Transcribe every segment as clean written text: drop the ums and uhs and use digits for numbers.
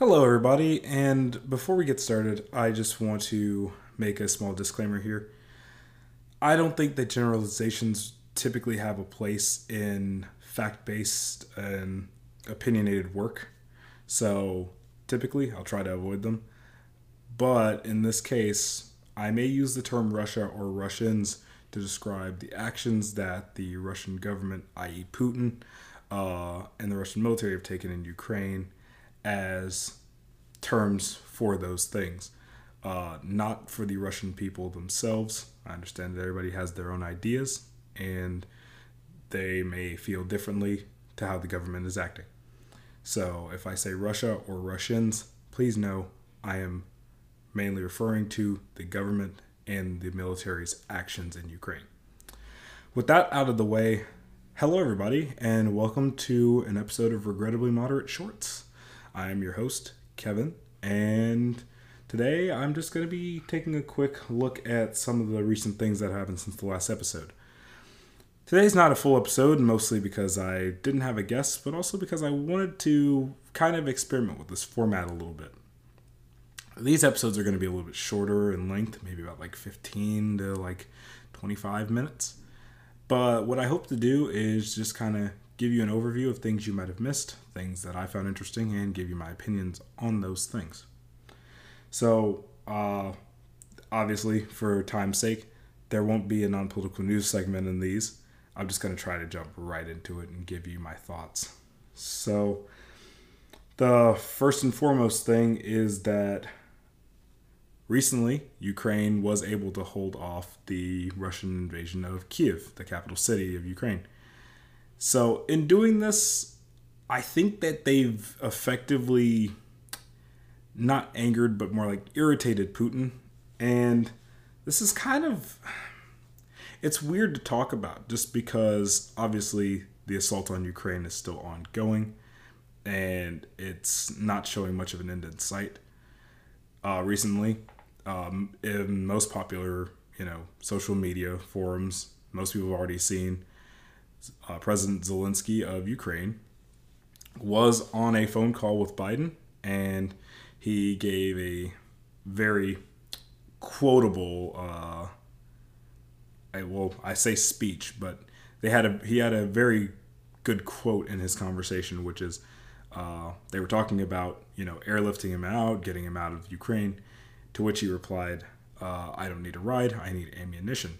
Hello everybody, and before we get started, I just want to make a small disclaimer here. I don't think that generalizations typically have a place in fact-based and opinionated work, so typically I'll try to avoid them. But in this case, I may use the term Russia or Russians to describe the actions that the Russian government, i.e. Putin, and the Russian military have taken in Ukraine as terms for those things, not for the Russian people themselves. I understand that everybody has their own ideas and they may feel differently to how the government is acting. So if I say Russia or Russians, please know I am mainly referring to the government and the military's actions in Ukraine. With that out of the way, hello everybody, and welcome to an episode of Regrettably Moderate Shorts. I am your host, Kevin, and today I'm just going to be taking a quick look at some of the recent things that happened since the last episode. Today's not a full episode, mostly because I didn't have a guest, but also because I wanted to kind of experiment with this format a little bit. These episodes are going to be a little bit shorter in length, maybe about like 15 to like 25 minutes. But what I hope to do is just kind of give you an overview of things you might have missed, things that I found interesting, and give you my opinions on those things. So, obviously, for time's sake, there won't be a non-political news segment in these. I'm just going to try to jump right into it and give you my thoughts. So, the first and foremost thing is that recently, Ukraine was able to hold off the Russian invasion of Kyiv, the capital city of Ukraine. So in doing this, I think that they've effectively not angered, but more like irritated Putin. And this is kind of, it's weird to talk about just because obviously the assault on Ukraine is still ongoing and it's not showing much of an end in sight. Recently, in most popular, social media forums, most people have already seen President Zelensky of Ukraine was on a phone call with Biden, and he gave a very quotable, speech, but he had a very good quote in his conversation, which is they were talking about airlifting him out, getting him out of Ukraine, to which he replied, "I don't need a ride, I need ammunition."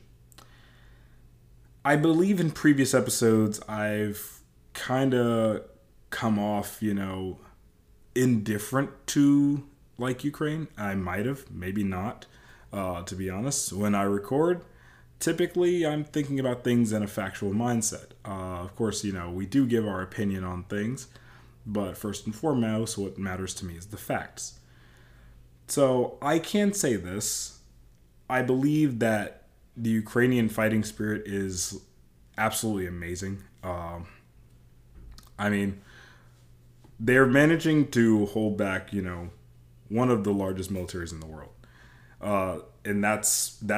I believe in previous episodes, I've kind of come off, indifferent to, Ukraine. I might have, maybe not, to be honest. When I record, typically I'm thinking about things in a factual mindset. Of course, we do give our opinion on things, but first and foremost, what matters to me is the facts. So I can say this. I believe that the Ukrainian fighting spirit is absolutely amazing. They're managing to hold back, one of the largest militaries in the world. And that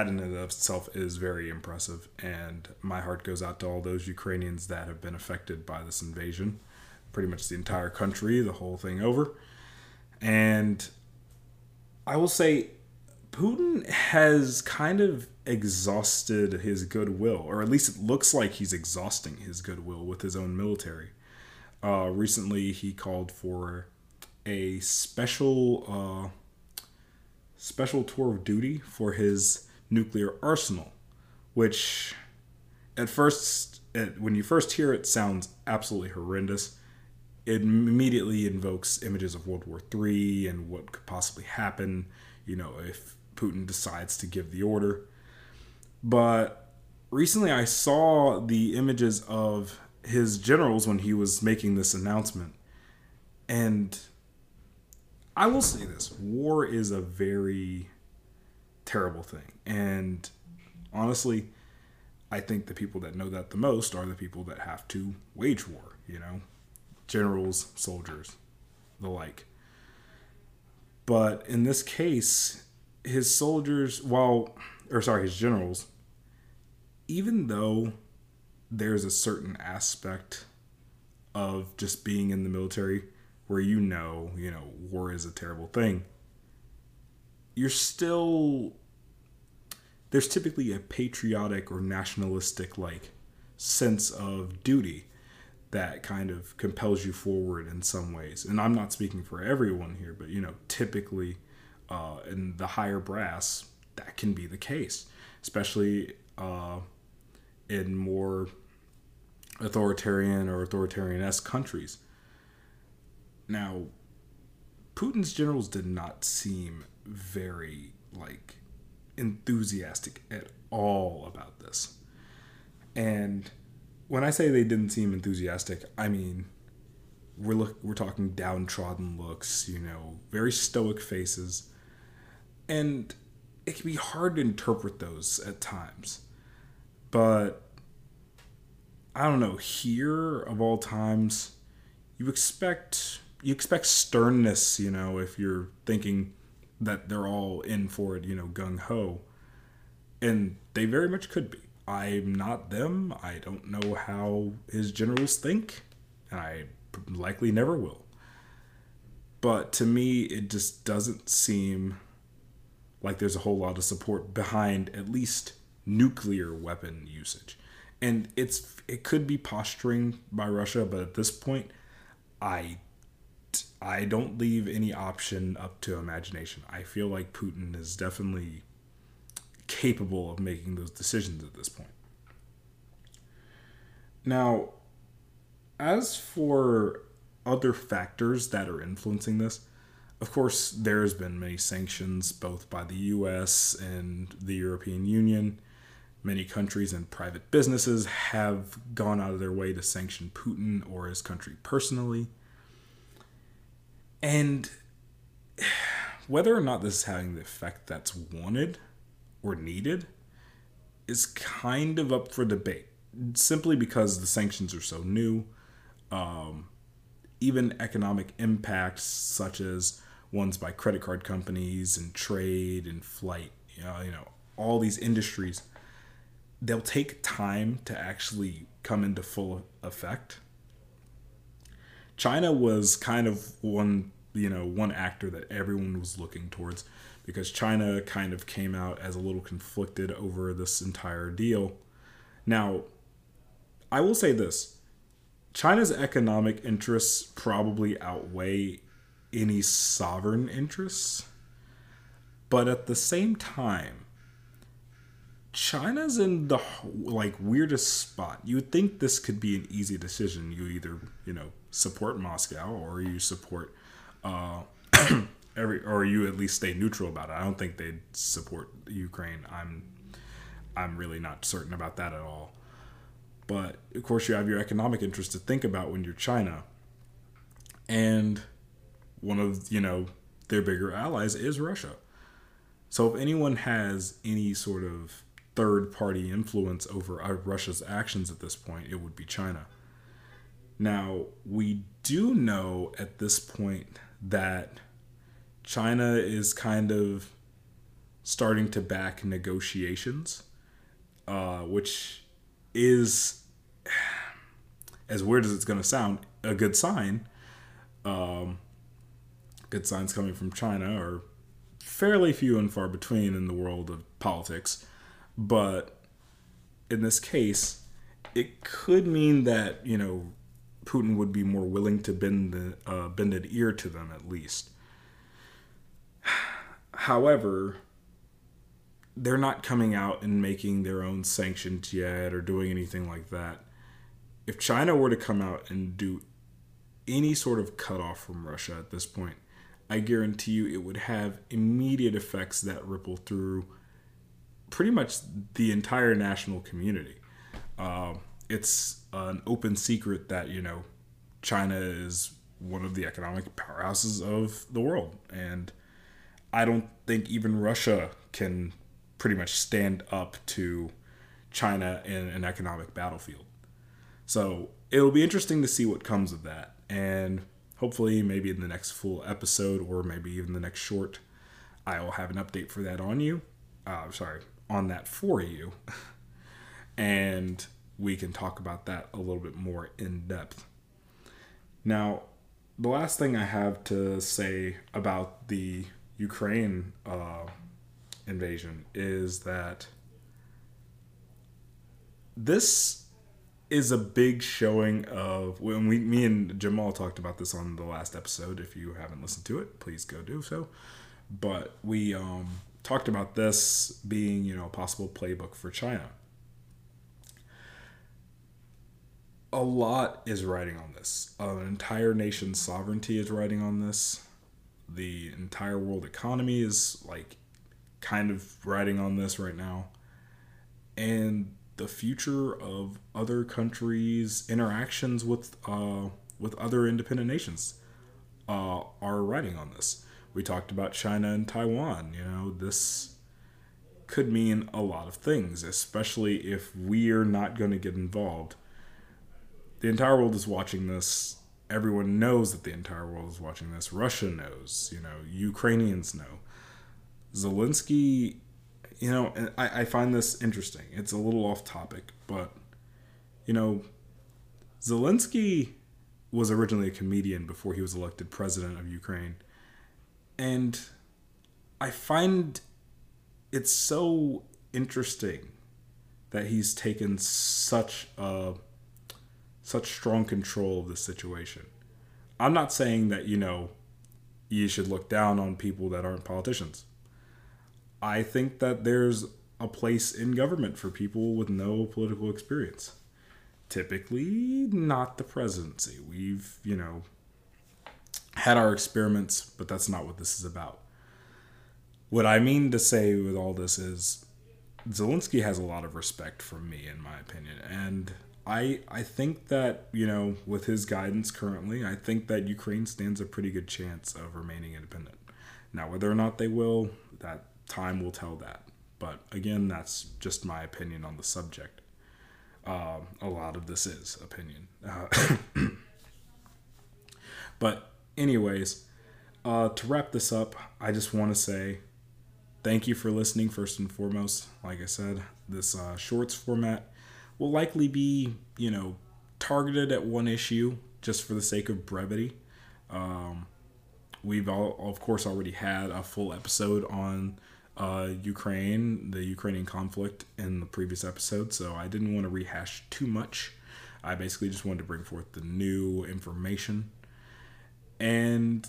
in and of itself is very impressive. And my heart goes out to all those Ukrainians that have been affected by this invasion. Pretty much the entire country, the whole thing over. And I will say, Putin has kind of exhausted his goodwill, or at least it looks like he's exhausting his goodwill with his own military. Recently, he called for a special tour of duty for his nuclear arsenal, which when you first hear it, sounds absolutely horrendous. It immediately invokes images of World War III and what could possibly happen, if Putin decides to give the order. But recently I saw the images of his generals when he was making this announcement. And I will say this, war is a very terrible thing. And honestly, I think the people that know that the most are the people that have to wage war, generals, soldiers, the like. But in this case, his generals, even though there's a certain aspect of just being in the military where you know, war is a terrible thing, you're still, there's typically a patriotic or nationalistic, like, sense of duty that kind of compels you forward in some ways. And I'm not speaking for everyone here, but, you know, typically in the higher brass, that can be the case, especially in more authoritarian or authoritarian-esque countries. Now, Putin's generals did not seem very, like, enthusiastic at all about this. And when I say they didn't seem enthusiastic, I mean, we're talking downtrodden looks, you know, very stoic faces. And it can be hard to interpret those at times. But I don't know, here of all times, you expect sternness, you know, if you're thinking that they're all in for it, you know, gung-ho. And they very much could be. I'm not them. I don't know how his generals think, and I likely never will. But to me, it just doesn't seem like there's a whole lot of support behind at least nuclear weapon usage. And it could be posturing by Russia, but at this point, I don't leave any option up to imagination. I feel like Putin is definitely capable of making those decisions at this point. Now, as for other factors that are influencing this, of course, there's been many sanctions both by the US and the European Union. Many countries and private businesses have gone out of their way to sanction Putin or his country personally. And whether or not this is having the effect that's wanted or needed is kind of up for debate, simply because the sanctions are so new. Even economic impacts such as ones by credit card companies and trade and flight, you know, all these industries, they'll take time to actually come into full effect. China was kind of one actor that everyone was looking towards, because China kind of came out as a little conflicted over this entire deal. Now, I will say this. China's economic interests probably outweigh any sovereign interests. But at the same time, China's in the, like, weirdest spot. You would think this could be an easy decision. You either, you know, support Moscow or you support or you at least stay neutral about it. I don't think they'd support Ukraine. I'm really not certain about that at all. But of course, you have your economic interests to think about when you're China, and one of, you know, their bigger allies is Russia. So if anyone has any sort of third-party influence over Russia's actions at this point, it would be China. Now, we do know at this point that China is kind of starting to back negotiations, which is, as weird as it's going to sound, a good sign. Good signs coming from China are fairly few and far between in the world of politics, but in this case, it could mean that, you know, Putin would be more willing to bend an ear to them, at least. However, they're not coming out and making their own sanctions yet or doing anything like that. If China were to come out and do any sort of cutoff from Russia at this point, I guarantee you it would have immediate effects that ripple through pretty much the entire national community. It's an open secret that, you know, China is one of the economic powerhouses of the world. And I don't think even Russia can pretty much stand up to China in an economic battlefield. So it'll be interesting to see what comes of that. And hopefully maybe in the next full episode, or maybe even the next short, I will have an update for that on that for you. And we can talk about that a little bit more in depth. Now, the last thing I have to say about the Ukraine invasion is that this is a big showing of, when me and Jamal talked about this on the last episode. If you haven't listened to it, please go do so. But we talked about this being, you know, a possible playbook for China. A lot is riding on this. An entire nation's sovereignty is riding on this. The entire world economy is like kind of riding on this right now. And the future of other countries' interactions with other independent nations are riding on this. We talked about China and Taiwan. You know, this could mean a lot of things, especially if we're not going to get involved. The entire world is watching this. Everyone knows that the entire world is watching this. Russia knows, you know, Ukrainians know. Zelensky, you know, and I find this interesting. It's a little off topic, but, you know, Zelensky was originally a comedian before he was elected president of Ukraine. And I find it so interesting that he's taken such strong control of the situation. I'm not saying that, you know, you should look down on people that aren't politicians. I think that there's a place in government for people with no political experience. Typically, not the presidency. We've, you know, had our experiments, but that's not what this is about. What I mean to say with all this is Zelensky has a lot of respect from me, in my opinion. And I think that, you know, with his guidance currently, I think that Ukraine stands a pretty good chance of remaining independent. Now, whether or not they will, that time will tell that. But again, that's just my opinion on the subject. A lot of this is opinion. But anyways, to wrap this up, I just want to say thank you for listening first and foremost. Like I said, this shorts format will likely be, you know, targeted at one issue just for the sake of brevity. We've of course already had a full episode on Ukraine, the Ukrainian conflict in the previous episode, so I didn't want to rehash too much. I basically just wanted to bring forth the new information. And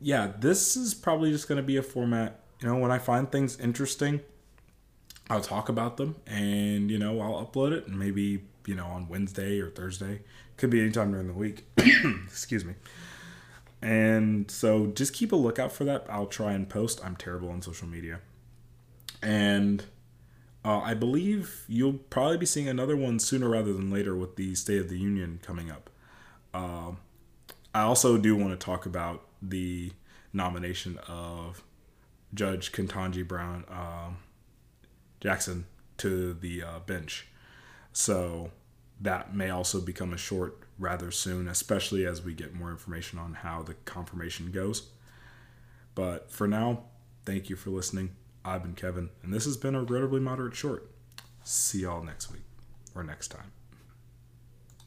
yeah, this is probably just going to be a format, you know, when I find things interesting, I'll talk about them and, you know, I'll upload it and maybe, you know, on Wednesday or Thursday. Could be anytime during the week. Excuse me. And so just keep a lookout for that. I'll try and post. I'm terrible on social media. And I believe you'll probably be seeing another one sooner rather than later with the State of the Union coming up. I also do want to talk about the nomination of Judge Ketanji Brown Jackson to the bench. So that may also become a short rather soon, especially as we get more information on how the confirmation goes. But for now, thank you for listening. I've been Kevin, and this has been a Regrettably Moderate Short. See y'all next week or next time.